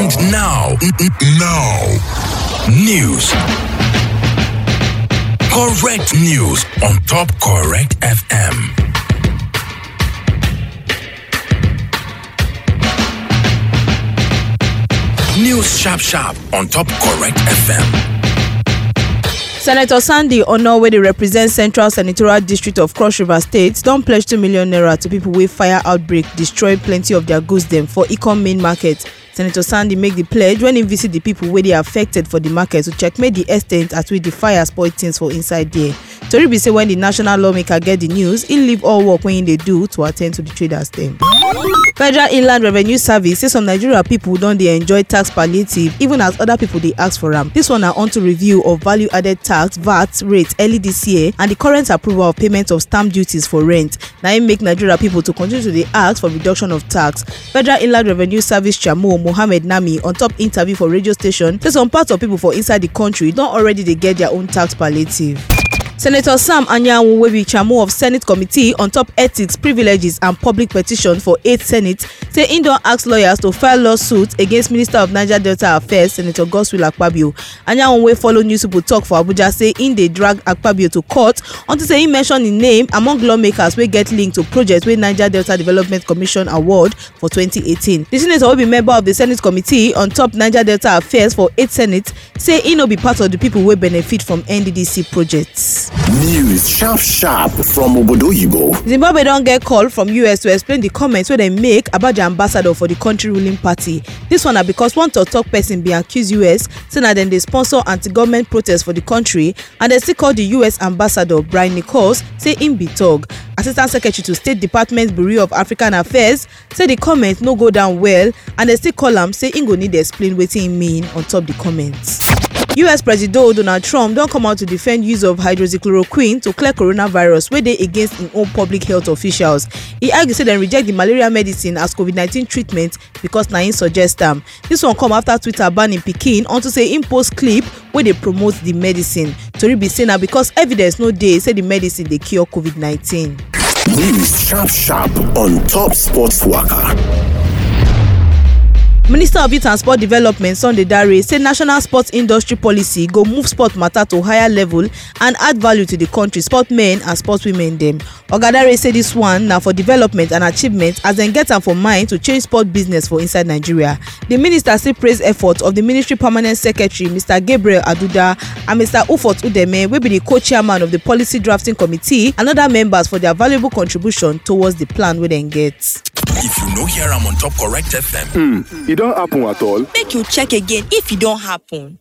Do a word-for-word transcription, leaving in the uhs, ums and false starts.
And now, now, news. Correct news on Top Correct F M. News Sharp Sharp on Top Correct F M. Senator Sandy Onowe, who represents Central Senatorial District of Cross River State, don't pledge two million naira to people with fire outbreak, destroy plenty of their goods them for Ikom main market. Senator Sandy make the pledge when he visit the people where they are affected for the market to checkmate the extent at which the fire spoil things for inside there. Tori be say when the national lawmaker get the news, he leave all work when they do to attend to the traders them. Federal Inland Revenue Service says some Nigeria people don't they enjoy tax palliative even as other people they ask for them. This one are on to review of value added tax V A T rate early this year and the current approval of payment of stamp duties for rent. Now it make Nigeria people to continue to they ask for reduction of tax. Federal Inland Revenue Service Chairman Mohammed Nami on top interview for radio station says some parts of people for inside the country don't already they get their own tax palliative. Senator Sam Anyanwu will be chairman of Senate Committee on top ethics, privileges and public petition for eight Senate. Say he don ask lawyers to file lawsuits against Minister of Niger Delta Affairs, Senator Godswill Akpabio. Anyanwu will follow news people talk for Abuja, say in they drag Akpabio to court until say he mentioned his name among lawmakers will get linked to projects with Niger Delta Development Commission Award for twenty eighteen. The senator will be member of the Senate Committee on top Niger Delta Affairs for eight Senate. Say he no be part of the people will benefit from N D D C projects. News sharp sharp from Obodoyibo. Zimbabwe don't get call from U S to explain the comments where they make about the ambassador for the country ruling party. This one are because one to talk person be accused U S, so now then they sponsor anti-government protests for the country, and they still call the U S ambassador Brian Nichols, say in Bitog. Assistant Secretary to State Department Bureau of African Affairs say the comments no go down well, and they still call him say he go need to explain what he mean on top the comments. U S President Donald Trump don't come out to defend use of hydroxychloroquine to clear coronavirus where they against his own public health officials. He argued say they reject the malaria medicine as COVID nineteen treatment because Nain suggests them. This one come after Twitter ban in Peking on to say impose clip where they promote the medicine. Tori be say now because evidence no dey say the medicine they cure COVID nineteen. News sharp sharp on Top Sports Waka. Minister of Youth and Sport Development Sunday Dare said national sports industry policy go move sport matter to higher level and add value to the country sport men and sport women them. Ogadare said this one now for development and achievement as they get them for mind to change sport business for inside Nigeria. The minister still praised efforts of the ministry permanent secretary Mister Gabriel Aduda and Mister Ufot Udeme will be the co-chairman of the policy drafting committee and other members for their valuable contribution towards the plan we then get. If you no hear I'm on Top Correct F M, mm, it don't happen at all. Make you check again if it don't happen.